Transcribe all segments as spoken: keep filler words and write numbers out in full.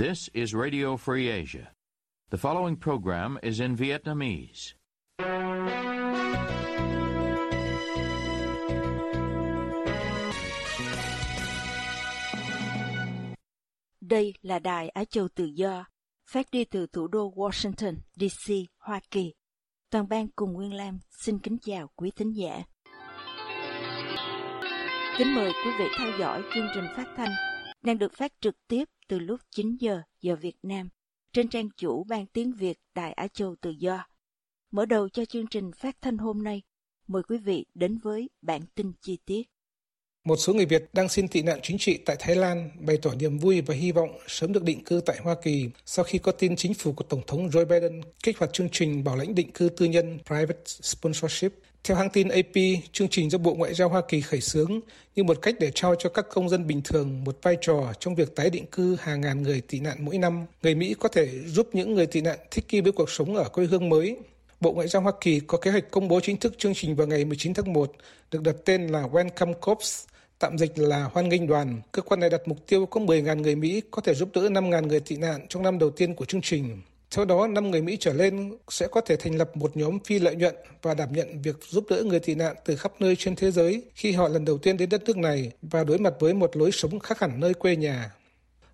This is Radio Free Asia. The following program is in Vietnamese. Đây là Đài Á Châu Tự Do, phát đi từ thủ đô Washington, D C, Hoa Kỳ. Toàn ban cùng Nguyên Lam xin kính chào quý thính giả. Kính mời quý vị theo dõi chương trình phát thanh đang được phát trực tiếp từ lúc chín giờ giờ Việt Nam trên trang chủ Ban Tiếng Việt Đài Á Châu Tự Do. Mở đầu cho chương trình phát thanh hôm nay, mời quý vị đến với bản tin chi tiết. Một số người Việt đang xin tị nạn chính trị tại Thái Lan bày tỏ niềm vui và hy vọng sớm được định cư tại Hoa Kỳ sau khi có tin chính phủ của Tổng thống Joe Biden kích hoạt chương trình bảo lãnh định cư tư nhân Private Sponsorship. Theo hãng tin A P, chương trình do Bộ Ngoại giao Hoa Kỳ khởi xướng như một cách để trao cho các công dân bình thường một vai trò trong việc tái định cư hàng ngàn người tị nạn mỗi năm. Người Mỹ có thể giúp những người tị nạn thích nghi với cuộc sống ở quê hương mới. Bộ Ngoại giao Hoa Kỳ có kế hoạch công bố chính thức chương trình vào ngày mười chín tháng một, được đặt tên là Welcome Corps, tạm dịch là hoan nghênh đoàn. Cơ quan này đặt mục tiêu có mười nghìn người Mỹ có thể giúp đỡ năm nghìn người tị nạn trong năm đầu tiên của chương trình. Theo đó, năm người Mỹ trở lên sẽ có thể thành lập một nhóm phi lợi nhuận và đảm nhận việc giúp đỡ người tị nạn từ khắp nơi trên thế giới khi họ lần đầu tiên đến đất nước này và đối mặt với một lối sống khác hẳn nơi quê nhà.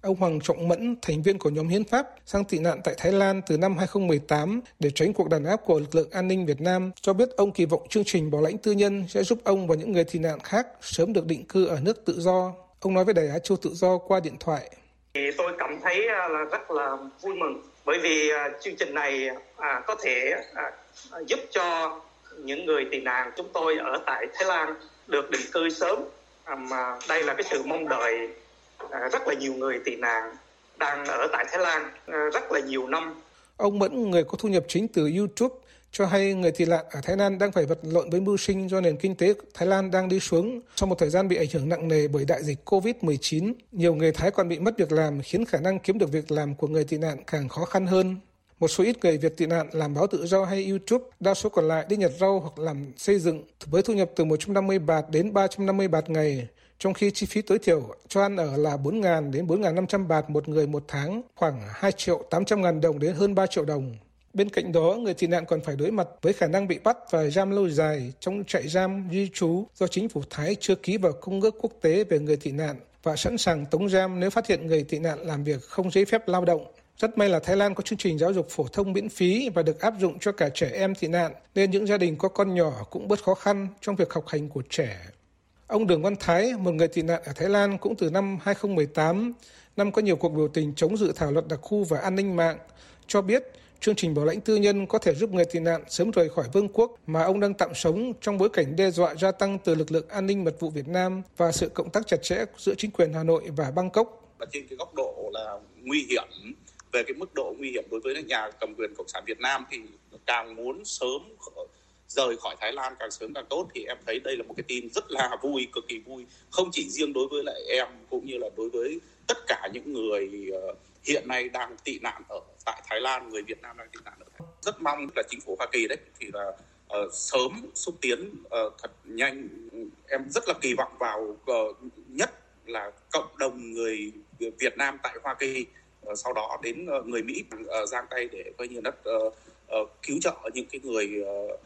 Ông Hoàng Trọng Mẫn, thành viên của nhóm Hiến pháp, sang tị nạn tại Thái Lan từ năm hai không một tám để tránh cuộc đàn áp của lực lượng an ninh Việt Nam, cho biết ông kỳ vọng chương trình bảo lãnh tư nhân sẽ giúp ông và những người tị nạn khác sớm được định cư ở nước tự do. Ông nói với Đài Á Châu Tự Do qua điện thoại. Thì tôi cảm thấy là rất là vui mừng, bởi vì chương trình này có thể giúp cho những người tị nạn chúng tôi ở tại Thái Lan được định cư sớm. Mà đây là cái sự mong đợi rất là nhiều người tị nạn đang ở tại Thái Lan rất là nhiều năm. Ông Mẫn, người có thu nhập chính từ YouTube, cho hay người tị nạn ở Thái Lan đang phải vật lộn với mưu sinh do nền kinh tế Thái Lan đang đi xuống. Sau một thời gian bị ảnh hưởng nặng nề bởi đại dịch covid mười chín, nhiều người Thái còn bị mất việc làm, khiến khả năng kiếm được việc làm của người tị nạn càng khó khăn hơn. Một số ít người Việt tị nạn làm báo tự do hay YouTube, đa số còn lại đi nhặt rau hoặc làm xây dựng với thu nhập từ một trăm năm mươi baht đến ba trăm năm mươi baht ngày, trong khi chi phí tối thiểu cho ăn ở là bốn nghìn đến bốn nghìn năm trăm baht một người một tháng, khoảng hai triệu tám trăm nghìn đồng đến hơn ba triệu đồng. Bên cạnh đó, người tị nạn còn phải đối mặt với khả năng bị bắt và giam lâu dài trong trại giam di trú do chính phủ Thái chưa ký vào Công ước Quốc tế về người tị nạn và sẵn sàng tống giam nếu phát hiện người tị nạn làm việc không giấy phép lao động. Rất may là Thái Lan có chương trình giáo dục phổ thông miễn phí và được áp dụng cho cả trẻ em tị nạn, nên những gia đình có con nhỏ cũng bớt khó khăn trong việc học hành của trẻ. Ông Đường Văn Thái, một người tị nạn ở Thái Lan cũng từ năm hai không một tám, năm có nhiều cuộc biểu tình chống dự thảo luật đặc khu và an ninh mạng, cho biết chương trình bảo lãnh tư nhân có thể giúp người tị nạn sớm rời khỏi vương quốc mà ông đang tạm sống trong bối cảnh đe dọa gia tăng từ lực lượng an ninh mật vụ Việt Nam và sự cộng tác chặt chẽ giữa chính quyền Hà Nội và Bangkok. Và trên cái góc độ là nguy hiểm, về cái mức độ nguy hiểm đối với nhà cầm quyền Cộng sản Việt Nam thì càng muốn sớm rời khỏi Thái Lan càng sớm càng tốt, thì em thấy đây là một cái tin rất là vui, cực kỳ vui, không chỉ riêng đối với lại em cũng như là đối với tất cả những người hiện nay đang tị nạn ở tại Thái Lan, người Việt Nam đang tị nạn ở Thái Lan. Rất mong là chính phủ Hoa Kỳ đấy thì là uh, sớm xúc tiến uh, thật nhanh. Em rất là kỳ vọng vào uh, nhất là cộng đồng người Việt Nam tại Hoa Kỳ, uh, sau đó đến uh, người Mỹ uh, giang tay để coi như đất uh, uh, cứu trợ những cái người uh,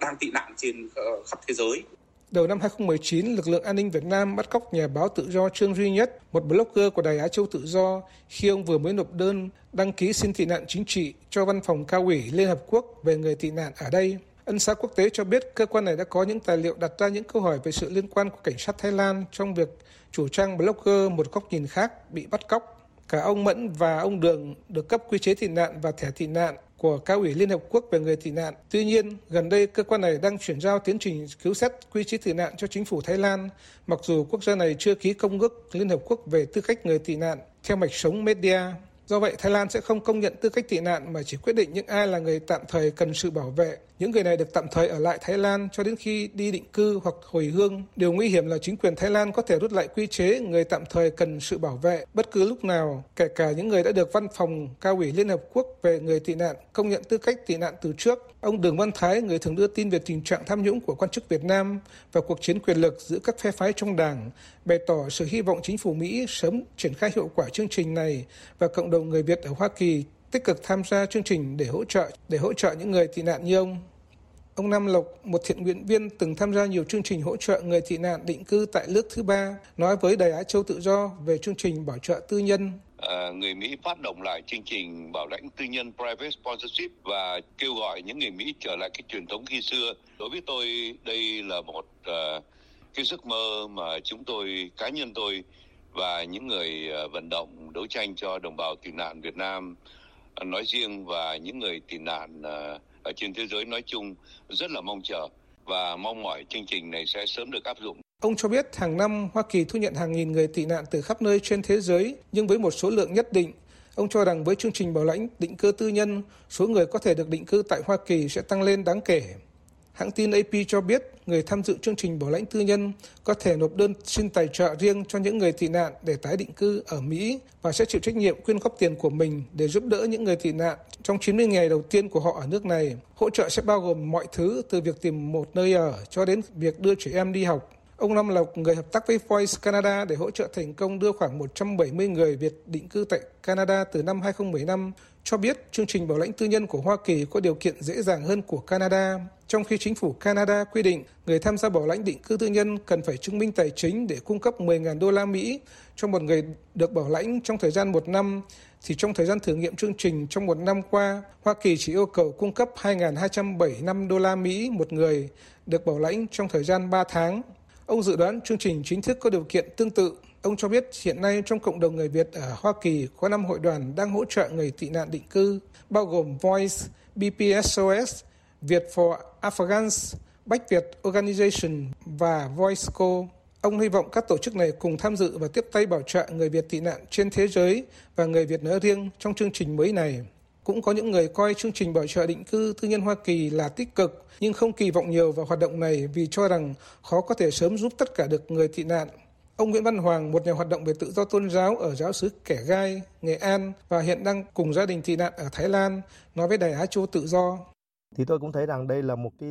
đang tị nạn trên khắp thế giới. Đầu năm hai không một chín, lực lượng an ninh Việt Nam bắt cóc nhà báo tự do Trương Duy Nhất, một blogger của Đài Á Châu Tự Do, khi ông vừa mới nộp đơn đăng ký xin tị nạn chính trị cho Văn phòng Cao ủy Liên Hợp Quốc về người tị nạn ở đây. Ân xá quốc tế cho biết cơ quan này đã có những tài liệu đặt ra những câu hỏi về sự liên quan của cảnh sát Thái Lan trong việc chủ trang blogger một góc nhìn khác bị bắt cóc. Cả ông Mẫn và ông Đường được cấp quy chế tị nạn và thẻ tị nạn của Cao ủy Liên Hợp Quốc về người tị nạn. Tuy nhiên, gần đây cơ quan này đang chuyển giao tiến trình cứu xét quy chế tị nạn cho chính phủ Thái Lan, mặc dù quốc gia này chưa ký Công ước Liên Hợp Quốc về tư cách người tị nạn theo mạch sống media. Do vậy, Thái Lan sẽ không công nhận tư cách tị nạn mà chỉ quyết định những ai là người tạm thời cần sự bảo vệ. Những người này được tạm thời ở lại Thái Lan cho đến khi đi định cư hoặc hồi hương. Điều nguy hiểm là chính quyền Thái Lan có thể rút lại quy chế người tạm thời cần sự bảo vệ bất cứ lúc nào, kể cả những người đã được Văn phòng Cao ủy Liên Hợp Quốc về người tị nạn công nhận tư cách tị nạn từ trước. Ông Đường Văn Thái, người thường đưa tin về tình trạng tham nhũng của quan chức Việt Nam và cuộc chiến quyền lực giữa các phe phái trong đảng, bày tỏ sự hy vọng chính phủ Mỹ sớm triển khai hiệu quả chương trình này và cộng đồng người Việt ở Hoa Kỳ tích cực tham gia chương trình để hỗ trợ để hỗ trợ những người tị nạn như ông. Ông Nam Lộc, một thiện nguyện viên từng tham gia nhiều chương trình hỗ trợ người tị nạn định cư tại nước thứ ba, nói với Đài Á Châu Tự Do về chương trình bảo trợ tư nhân. À, người Mỹ phát động lại chương trình bảo lãnh tư nhân Private Sponsorship và kêu gọi những người Mỹ trở lại cái truyền thống khi xưa. Đối với tôi, đây là một uh, cái giấc mơ mà chúng tôi, cá nhân tôi và những người uh, vận động đấu tranh cho đồng bào tị nạn Việt Nam uh, nói riêng và những người tị nạn uh, ở trên thế giới nói chung rất là mong chờ và mong mỏi chương trình này sẽ sớm được áp dụng. Ông cho biết hàng năm Hoa Kỳ thu nhận hàng nghìn người tị nạn từ khắp nơi trên thế giới, nhưng với một số lượng nhất định. Ông cho rằng với chương trình bảo lãnh định cư tư nhân, số người có thể được định cư tại Hoa Kỳ sẽ tăng lên đáng kể. Hãng tin A P cho biết người tham dự chương trình bảo lãnh tư nhân có thể nộp đơn xin tài trợ riêng cho những người tị nạn để tái định cư ở Mỹ và sẽ chịu trách nhiệm quyên góp tiền của mình để giúp đỡ những người tị nạn trong chín mươi ngày đầu tiên của họ ở nước này. Hỗ trợ sẽ bao gồm mọi thứ từ việc tìm một nơi ở cho đến việc đưa trẻ em đi học. Ông Nam Lộc, người hợp tác với Voice Canada để hỗ trợ thành công đưa khoảng một trăm bảy mươi người Việt định cư tại Canada từ năm hai không một năm, cho biết chương trình bảo lãnh tư nhân của Hoa Kỳ có điều kiện dễ dàng hơn của Canada, trong khi chính phủ Canada quy định người tham gia bảo lãnh định cư tư nhân cần phải chứng minh tài chính để cung cấp mười nghìn đô la Mỹ cho một người được bảo lãnh trong thời gian một năm, thì trong thời gian thử nghiệm chương trình trong một năm qua, Hoa Kỳ chỉ yêu cầu cung cấp hai nghìn hai trăm bảy mươi lăm đô la Mỹ một người được bảo lãnh trong thời gian ba tháng. Ông dự đoán chương trình chính thức có điều kiện tương tự. Ông cho biết hiện nay trong cộng đồng người Việt ở Hoa Kỳ có năm hội đoàn đang hỗ trợ người tị nạn định cư, bao gồm Voice, bê pê ét o ét, Việt for Afghans, Bách Việt Organization và VoiceCo. Ông hy vọng các tổ chức này cùng tham dự và tiếp tay bảo trợ người Việt tị nạn trên thế giới và người Việt nói riêng trong chương trình mới này. Cũng có những người coi chương trình bảo trợ định cư tư nhân Hoa Kỳ là tích cực, nhưng không kỳ vọng nhiều vào hoạt động này vì cho rằng khó có thể sớm giúp tất cả được người tị nạn. Ông Nguyễn Văn Hoàng, một nhà hoạt động về tự do tôn giáo ở giáo xứ Kẻ Gai, Nghệ An và hiện đang cùng gia đình tị nạn ở Thái Lan, nói với Đài Á Châu Tự Do. Thì tôi cũng thấy rằng đây là một cái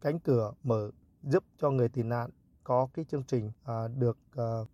cánh cửa mở giúp cho người tị nạn có cái chương trình được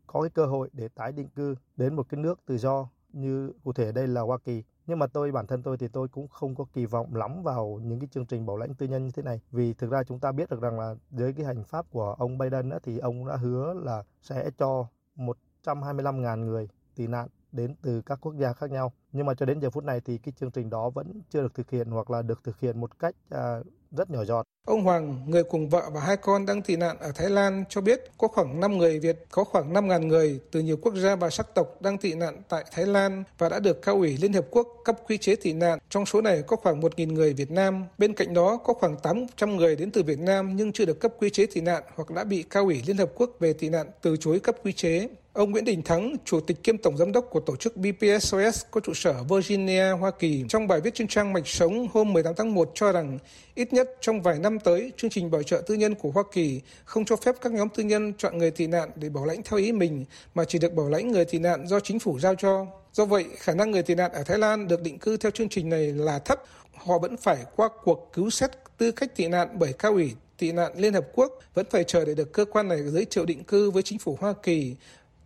có cái cơ hội để tái định cư đến một cái nước tự do như cụ thể đây là Hoa Kỳ. Nhưng mà tôi, bản thân tôi thì tôi cũng không có kỳ vọng lắm vào những cái chương trình bảo lãnh tư nhân như thế này. Vì thực ra chúng ta biết được rằng là dưới cái hành pháp của ông Biden á, thì ông đã hứa là sẽ cho một trăm hai mươi lăm nghìn người tị nạn đến từ các quốc gia khác nhau. Nhưng mà cho đến giờ phút này thì cái chương trình đó vẫn chưa được thực hiện hoặc là được thực hiện một cách à, rất nhỏ giọt. Ông Hoàng, người cùng vợ và hai con đang tị nạn ở Thái Lan cho biết có khoảng năm người Việt, có khoảng năm nghìn người từ nhiều quốc gia và sắc tộc đang tị nạn tại Thái Lan và đã được Cao ủy Liên Hiệp Quốc cấp quy chế tị nạn. Trong số này có khoảng một nghìn người Việt Nam. Bên cạnh đó có khoảng tám trăm người đến từ Việt Nam nhưng chưa được cấp quy chế tị nạn hoặc đã bị Cao ủy Liên Hiệp Quốc về tị nạn từ chối cấp quy chế. Ông Nguyễn Đình Thắng, Chủ tịch kiêm Tổng Giám đốc của tổ chức bê pê ét o ét có trụ sở Virginia, Hoa Kỳ, trong bài viết trên trang Mạch Sống hôm mười tám tháng một cho rằng ít nhất trong vài năm tới, chương trình bảo trợ tư nhân của Hoa Kỳ không cho phép các nhóm tư nhân chọn người tị nạn để bảo lãnh theo ý mình, mà chỉ được bảo lãnh người tị nạn do chính phủ giao cho. Do vậy, khả năng người tị nạn ở Thái Lan được định cư theo chương trình này là thấp. Họ vẫn phải qua cuộc cứu xét tư cách tị nạn bởi Cao ủy Tị nạn Liên Hợp Quốc, vẫn phải chờ để được cơ quan này giới thiệu định cư với chính phủ Hoa Kỳ.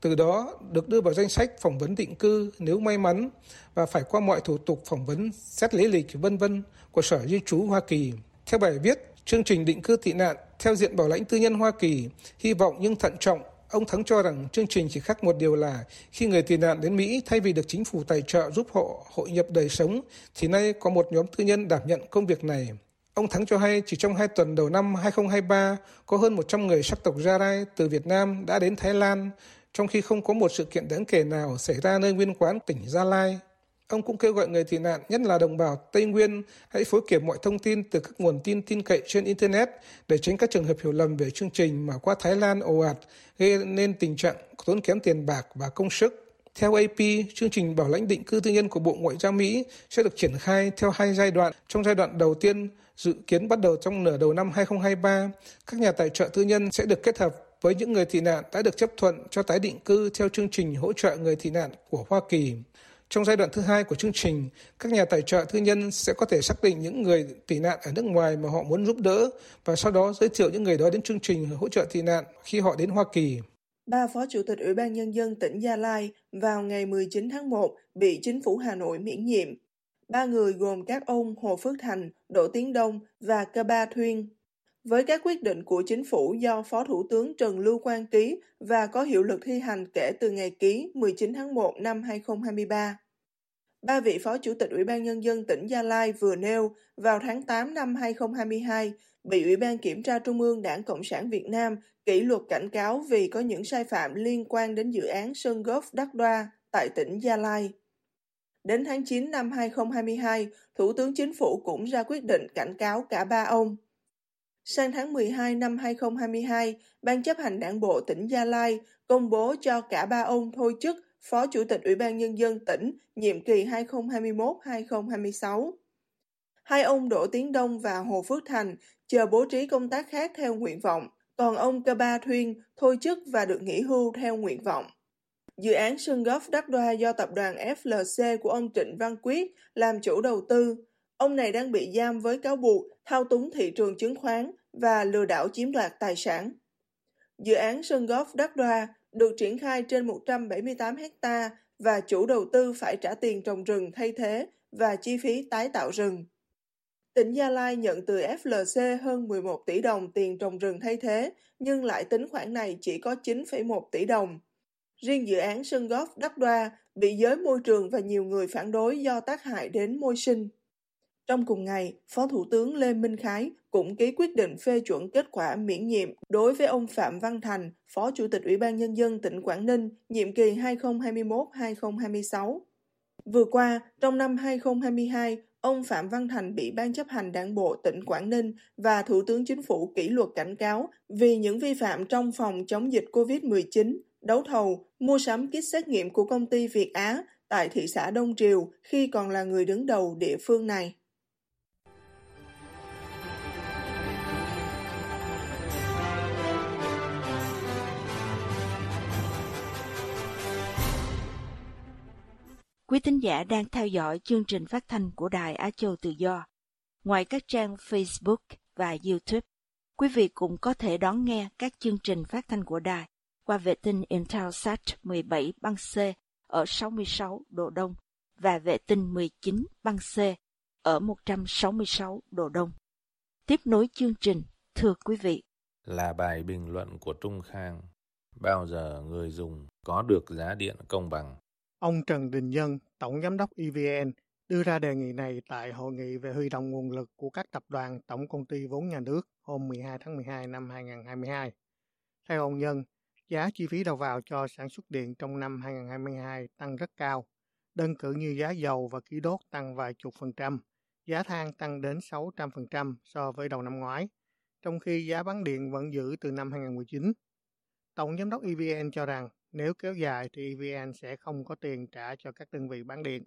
Từ đó được đưa vào danh sách phỏng vấn định cư nếu may mắn và phải qua mọi thủ tục phỏng vấn, xét lý lịch, vân vân của Sở Di trú Hoa Kỳ. Theo bài viết, chương trình định cư tị nạn theo diện bảo lãnh tư nhân Hoa Kỳ hy vọng nhưng thận trọng, ông Thắng cho rằng chương trình chỉ khác một điều là khi người tị nạn đến Mỹ thay vì được chính phủ tài trợ giúp họ hội nhập đời sống thì nay có một nhóm tư nhân đảm nhận công việc này. Ông Thắng cho hay chỉ trong hai tuần đầu năm hai không hai ba có hơn một trăm người sắc tộc Gia Rai từ Việt Nam đã đến Thái Lan, trong khi không có một sự kiện đáng kể nào xảy ra nơi nguyên quán tỉnh Gia Lai. Ông cũng kêu gọi người tị nạn, nhất là đồng bào Tây Nguyên, hãy phối kiểm mọi thông tin từ các nguồn tin tin cậy trên Internet để tránh các trường hợp hiểu lầm về chương trình mà qua Thái Lan ồ ạt, gây nên tình trạng tốn kém tiền bạc và công sức. Theo A P, chương trình bảo lãnh định cư tư nhân của Bộ Ngoại giao Mỹ sẽ được triển khai theo hai giai đoạn. Trong giai đoạn đầu tiên, dự kiến bắt đầu trong nửa đầu năm hai không hai ba, các nhà tài trợ tư nhân sẽ được kết hợp với những người tị nạn đã được chấp thuận cho tái định cư theo chương trình hỗ trợ người tị nạn của Hoa Kỳ. Trong giai đoạn thứ hai của chương trình, các nhà tài trợ tư nhân sẽ có thể xác định những người tị nạn ở nước ngoài mà họ muốn giúp đỡ và sau đó giới thiệu những người đó đến chương trình hỗ trợ tị nạn khi họ đến Hoa Kỳ. Ba Phó Chủ tịch Ủy ban Nhân dân tỉnh Gia Lai vào ngày mười chín tháng một bị chính phủ Hà Nội miễn nhiệm. Ba người gồm các ông Hồ Phước Thành, Đỗ Tiến Đông và Ca Ba Thuyên. Với các quyết định của chính phủ do Phó Thủ tướng Trần Lưu Quang ký và có hiệu lực thi hành kể từ ngày ký mười chín tháng một năm hai nghìn không trăm hai mươi ba. Ba vị Phó Chủ tịch Ủy ban Nhân dân tỉnh Gia Lai vừa nêu vào tháng tám năm hai nghìn không trăm hai mươi hai bị Ủy ban Kiểm tra Trung ương Đảng Cộng sản Việt Nam kỷ luật cảnh cáo vì có những sai phạm liên quan đến dự án sân golf Đắc Đoa tại tỉnh Gia Lai. Đến tháng chín năm hai nghìn không trăm hai mươi hai, Thủ tướng Chính phủ cũng ra quyết định cảnh cáo cả ba ông. Sang tháng mười hai năm hai nghìn không trăm hai mươi hai, Ban chấp hành Đảng bộ tỉnh Gia Lai công bố cho cả ba ông thôi chức Phó Chủ tịch Ủy ban Nhân dân tỉnh nhiệm kỳ hai nghìn không trăm hai mươi mốt đến hai nghìn không trăm hai mươi sáu. Hai ông Đỗ Tiến Đông và Hồ Phước Thành chờ bố trí công tác khác theo nguyện vọng, còn ông Ca Ba Thuyên thôi chức và được nghỉ hưu theo nguyện vọng. Dự án sân golf Đắc Đoa do tập đoàn ép lờ xê của ông Trịnh Văn Quyết làm chủ đầu tư. Ông này đang bị giam với cáo buộc thao túng thị trường chứng khoán và lừa đảo chiếm đoạt tài sản. Dự án sân golf Đắc Đoa được triển khai trên một trăm bảy mươi tám héc ta và chủ đầu tư phải trả tiền trồng rừng thay thế và chi phí tái tạo rừng. Tỉnh Gia Lai nhận từ ép lờ xê hơn mười một tỷ đồng tiền trồng rừng thay thế, nhưng lại tính khoản này chỉ có chín phẩy một tỷ đồng. Riêng dự án sân golf Đắc Đoa bị giới môi trường và nhiều người phản đối do tác hại đến môi sinh. Trong cùng ngày, Phó Thủ tướng Lê Minh Khái cũng ký quyết định phê chuẩn kết quả miễn nhiệm đối với ông Phạm Văn Thành, Phó Chủ tịch Ủy ban Nhân dân tỉnh Quảng Ninh, nhiệm kỳ hai nghìn không trăm hai mươi mốt đến hai nghìn không trăm hai mươi sáu. Vừa qua, trong năm hai nghìn không trăm hai mươi hai, ông Phạm Văn Thành bị Ban chấp hành Đảng bộ tỉnh Quảng Ninh và Thủ tướng Chính phủ kỷ luật cảnh cáo vì những vi phạm trong phòng chống dịch covid mười chín, đấu thầu, mua sắm kit xét nghiệm của công ty Việt Á tại thị xã Đông Triều khi còn là người đứng đầu địa phương này. Quý thính giả đang theo dõi chương trình phát thanh của Đài Á Châu Tự Do. Ngoài các trang Facebook và YouTube, quý vị cũng có thể đón nghe các chương trình phát thanh của Đài qua vệ tinh Intelsat mười bảy băng C ở sáu mươi sáu độ Đông và vệ tinh mười chín băng C ở một trăm sáu mươi sáu độ Đông. Tiếp nối chương trình, thưa quý vị, là bài bình luận của Trung Khang. Bao giờ người dùng có được giá điện công bằng? Ông Trần Đình Nhân, Tổng Giám đốc e vê en, đưa ra đề nghị này tại Hội nghị về huy động nguồn lực của các tập đoàn Tổng Công ty Vốn Nhà nước hôm mười hai tháng mười hai năm hai nghìn không trăm hai mươi hai. Theo ông Nhân, giá chi phí đầu vào cho sản xuất điện trong năm hai nghìn không trăm hai mươi hai tăng rất cao. Đơn cử như giá dầu và khí đốt tăng vài chục phần trăm, giá than tăng đến sáu trăm phần trăm so với đầu năm ngoái, trong khi giá bán điện vẫn giữ từ năm hai nghìn không trăm mười chín. Tổng Giám đốc e vê en cho rằng, nếu kéo dài thì e vê en sẽ không có tiền trả cho các đơn vị bán điện.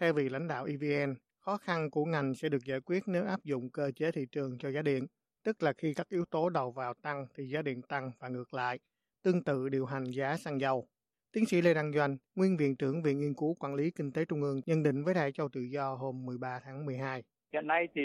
Theo vị lãnh đạo e vê en, khó khăn của ngành sẽ được giải quyết nếu áp dụng cơ chế thị trường cho giá điện, tức là khi các yếu tố đầu vào tăng thì giá điện tăng và ngược lại, tương tự điều hành giá xăng dầu. Tiến sĩ Lê Đăng Doanh, nguyên Viện trưởng Viện Nghiên cứu Quản lý Kinh tế Trung ương nhận định với Đài Á Châu Tự Do hôm mười ba tháng mười hai. Hiện nay thì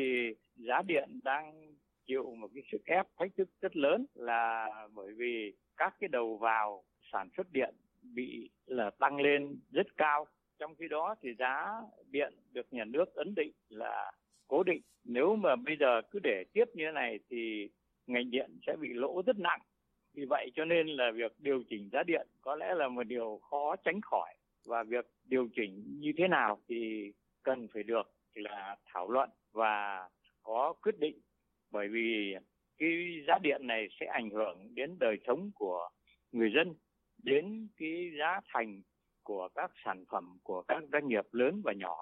giá điện đang chịu một cái sức ép thách thức rất lớn là bởi vì các cái đầu vào sản xuất điện bị là tăng lên rất cao, trong khi đó thì giá điện được nhà nước ấn định là cố định. Nếu mà bây giờ cứ để tiếp như thế này thì ngành điện sẽ bị lỗ rất nặng. Vì vậy cho nên là việc điều chỉnh giá điện có lẽ là một điều khó tránh khỏi, và việc điều chỉnh như thế nào thì cần phải được là thảo luận và có quyết định, bởi vì cái giá điện này sẽ ảnh hưởng đến đời sống của người dân, đến cái giá thành của các sản phẩm của các doanh nghiệp lớn và nhỏ.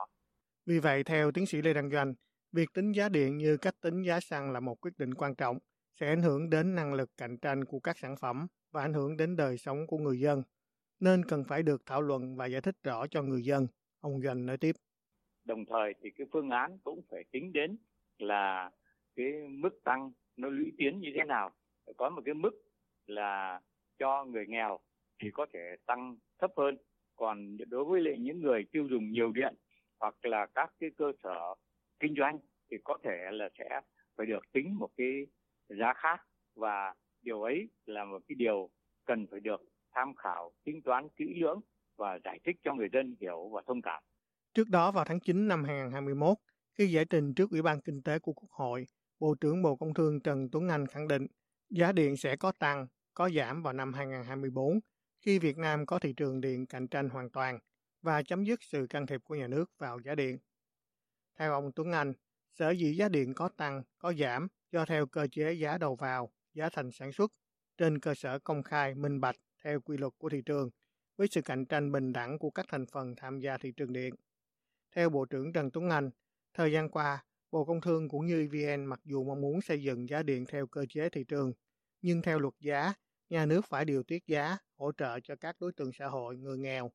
Vì vậy, theo tiến sĩ Lê Đăng Doanh, việc tính giá điện như cách tính giá xăng là một quyết định quan trọng, sẽ ảnh hưởng đến năng lực cạnh tranh của các sản phẩm và ảnh hưởng đến đời sống của người dân, nên cần phải được thảo luận và giải thích rõ cho người dân, ông Doanh nói tiếp. Đồng thời thì cái phương án cũng phải tính đến là cái mức tăng nó lũy tiến như thế nào, có một cái mức là cho người nghèo thì có thể tăng thấp hơn. Còn đối với lại những người tiêu dùng nhiều điện hoặc là các cái cơ sở kinh doanh thì có thể là sẽ phải được tính một cái giá khác, và điều ấy là một cái điều cần phải được tham khảo tính toán kỹ lưỡng và giải thích cho người dân hiểu và thông cảm. Trước đó vào tháng chín năm hai không hai mốt, khi giải trình trước Ủy ban Kinh tế của Quốc hội, Bộ trưởng Bộ Công Thương Trần Tuấn Anh khẳng định giá điện sẽ có tăng, có giảm vào năm hai không hai tư khi Việt Nam có thị trường điện cạnh tranh hoàn toàn và chấm dứt sự can thiệp của nhà nước vào giá điện. Theo ông Tuấn Anh, sở dĩ giá điện có tăng, có giảm do theo cơ chế giá đầu vào, giá thành sản xuất trên cơ sở công khai, minh bạch theo quy luật của thị trường với sự cạnh tranh bình đẳng của các thành phần tham gia thị trường điện. Theo Bộ trưởng Trần Tuấn Anh, thời gian qua, Bộ Công Thương cũng như e vê en mặc dù mong muốn xây dựng giá điện theo cơ chế thị trường, nhưng theo luật giá, nhà nước phải điều tiết giá, hỗ trợ cho các đối tượng xã hội, người nghèo.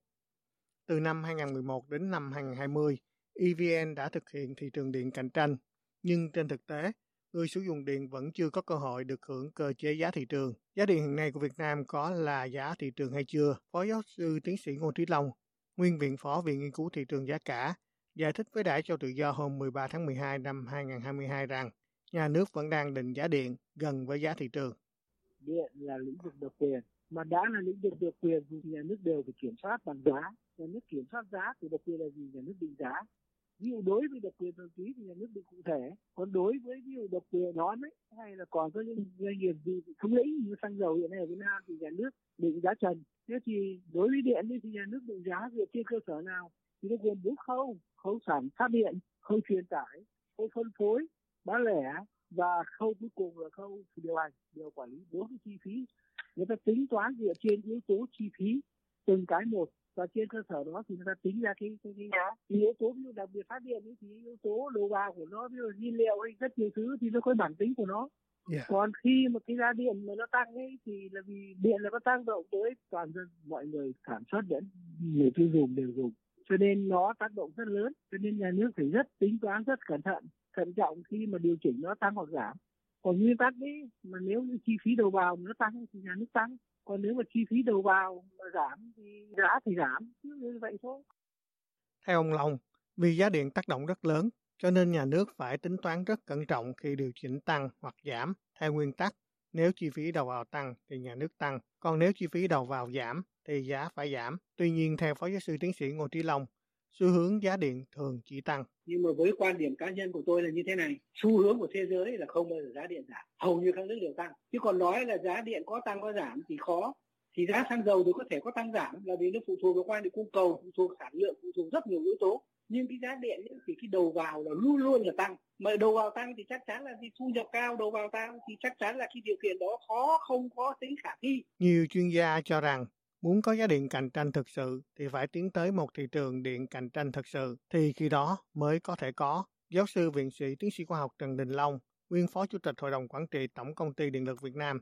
Từ năm hai không một một đến năm hai không hai không, e vê en đã thực hiện thị trường điện cạnh tranh, nhưng trên thực tế, người sử dụng điện vẫn chưa có cơ hội được hưởng cơ chế giá thị trường. Giá điện hiện nay của Việt Nam có là giá thị trường hay chưa? Phó giáo sư tiến sĩ Ngô Trí Long, nguyên viện phó Viện Nghiên cứu Thị trường Giá cả, giải thích với Đài Cho Tự Do hôm mười ba tháng mười hai năm hai không hai hai rằng nhà nước vẫn đang định giá điện gần với giá thị trường. Điện là lĩnh vực độc quyền, mà đã là lĩnh vực độc quyền thì nhà nước đều phải kiểm soát bằng giá. Nhà nước kiểm soát giá thì độc quyền là gì? Nhà nước định giá. Ví dụ đối với độc quyền thuần túy thì nhà nước định cụ thể, còn đối với ví dụ độc quyền nón ấy hay là còn có những doanh nghiệp gì không lấy như xăng dầu hiện nay ở Việt Nam thì nhà nước định giá trần. Thế thì đối với điện thì nhà nước định giá dựa trên cơ sở nào? Thì nó gồm bốn khâu: khâu sản phát điện, khâu truyền tải, khâu phân phối, bán lẻ và khâu cuối cùng là khâu điều hành, điều quản lý. Bốn cái chi phí người ta tính toán dựa trên yếu tố chi phí từng cái một, và trên cơ sở đó thì người ta tính ra cái cái cái yếu tố, ví dụ đặc biệt phát điện ấy, thì yếu tố đầu vào của nó, ví dụ nhiên liệu hay rất nhiều thứ thì nó có bản tính của nó. Yeah. Còn khi mà cái giá điện mà nó tăng ấy thì là vì điện là nó tăng động tới toàn dân, mọi người sản xuất đến người tiêu dùng đều dùng, cho nên nó tác động rất lớn, cho nên nhà nước phải rất tính toán, rất cẩn thận, thận trọng khi mà điều chỉnh nó tăng hoặc giảm. Còn nguyên tắc ấy, mà nếu như chi phí đầu vào nó tăng thì nhà nước tăng, còn nếu mà chi phí đầu vào mà giảm thì giá thì giảm, như vậy thôi. Theo ông Long, vì giá điện tác động rất lớn, cho nên nhà nước phải tính toán rất cẩn trọng khi điều chỉnh tăng hoặc giảm. Theo nguyên tắc, nếu chi phí đầu vào tăng thì nhà nước tăng, còn nếu chi phí đầu vào giảm thì giá phải giảm. Tuy nhiên, theo Phó Giáo sư Tiến sĩ Ngô Trí Long, xu hướng giá điện thường chỉ tăng. Nhưng mà với quan điểm cá nhân của tôi là như thế này, xu hướng của thế giới là không bao giờ giá điện giảm, hầu như các nước đều tăng. Chứ còn nói là giá điện có tăng có giảm thì khó. Thì giá xăng dầu thì có thể có tăng giảm là vì nó phụ thuộc vào quan điểm cung cầu, phụ thuộc sản lượng, phụ thuộc rất nhiều yếu tố. Nhưng cái giá điện thì cái đầu vào là luôn luôn là tăng. Mà đầu vào tăng thì chắc chắn là vì thu nhập cao, đầu vào tăng thì chắc chắn là cái điều kiện đó khó, không có tính khả thi. Nhiều chuyên gia cho rằng muốn có giá điện cạnh tranh thực sự thì phải tiến tới một thị trường điện cạnh tranh thực sự, thì khi đó mới có thể có. Giáo sư viện sĩ tiến sĩ khoa học Trần Đình Long, nguyên Phó Chủ tịch Hội đồng Quản trị Tổng Công ty Điện lực Việt Nam,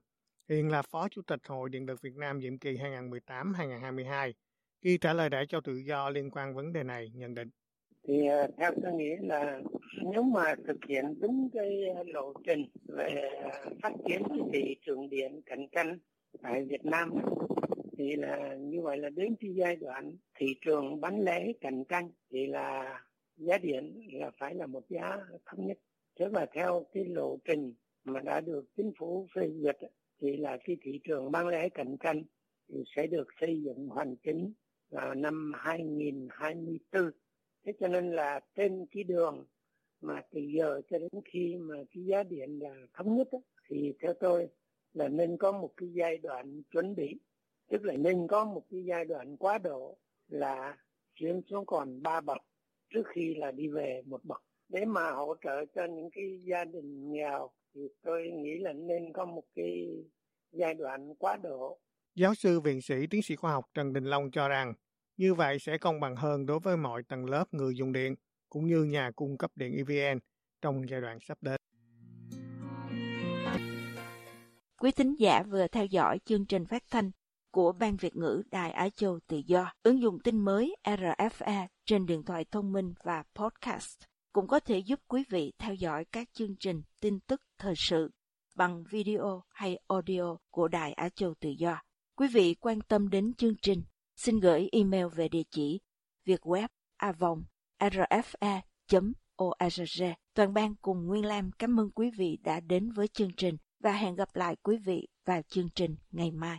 hiện là Phó Chủ tịch Hội Điện lực Việt Nam nhiệm kỳ hai nghìn không trăm mười tám đến hai nghìn không trăm hai mươi hai, khi trả lời Đài Cho Tự Do liên quan vấn đề này nhận định. Thì theo tôi nghĩ là nếu mà thực hiện đúng cái lộ trình về phát triển thị trường điện cạnh tranh tại Việt Nam thì là như vậy là đến cái giai đoạn thị trường bán lẻ cạnh tranh thì là giá điện là phải là một giá thấp nhất. Thế mà theo cái lộ trình mà đã được chính phủ phê duyệt thì là cái thị trường bán lẻ cạnh tranh thì sẽ được xây dựng hoàn chỉnh vào năm hai nghìn không trăm hai mươi tư. Thế cho nên là trên cái đường mà từ giờ cho đến khi mà cái giá điện là thấp nhất thì theo tôi là nên có một cái giai đoạn chuẩn bị. Tức là nên có một cái giai đoạn quá độ là chuyển xuống còn ba bậc trước khi là đi về một bậc. Để mà hỗ trợ cho những cái gia đình nghèo thì tôi nghĩ là nên có một cái giai đoạn quá độ. Giáo sư viện sĩ tiến sĩ khoa học Trần Đình Long cho rằng như vậy sẽ công bằng hơn đối với mọi tầng lớp người dùng điện cũng như nhà cung cấp điện e vê en trong giai đoạn sắp đến. Quý thính giả vừa theo dõi chương trình phát thanh của Ban Việt ngữ Đài Á Châu Tự Do. Ứng dụng tin mới e rờ ép a trên điện thoại thông minh và podcast cũng có thể giúp quý vị theo dõi các chương trình tin tức thời sự bằng video hay audio của Đài Á Châu Tự Do. Quý vị quan tâm đến chương trình, xin gửi email về địa chỉ việt web a vòng r f a chấm org. Toàn ban cùng Nguyên Lam cảm ơn quý vị đã đến với chương trình và hẹn gặp lại quý vị vào chương trình ngày mai.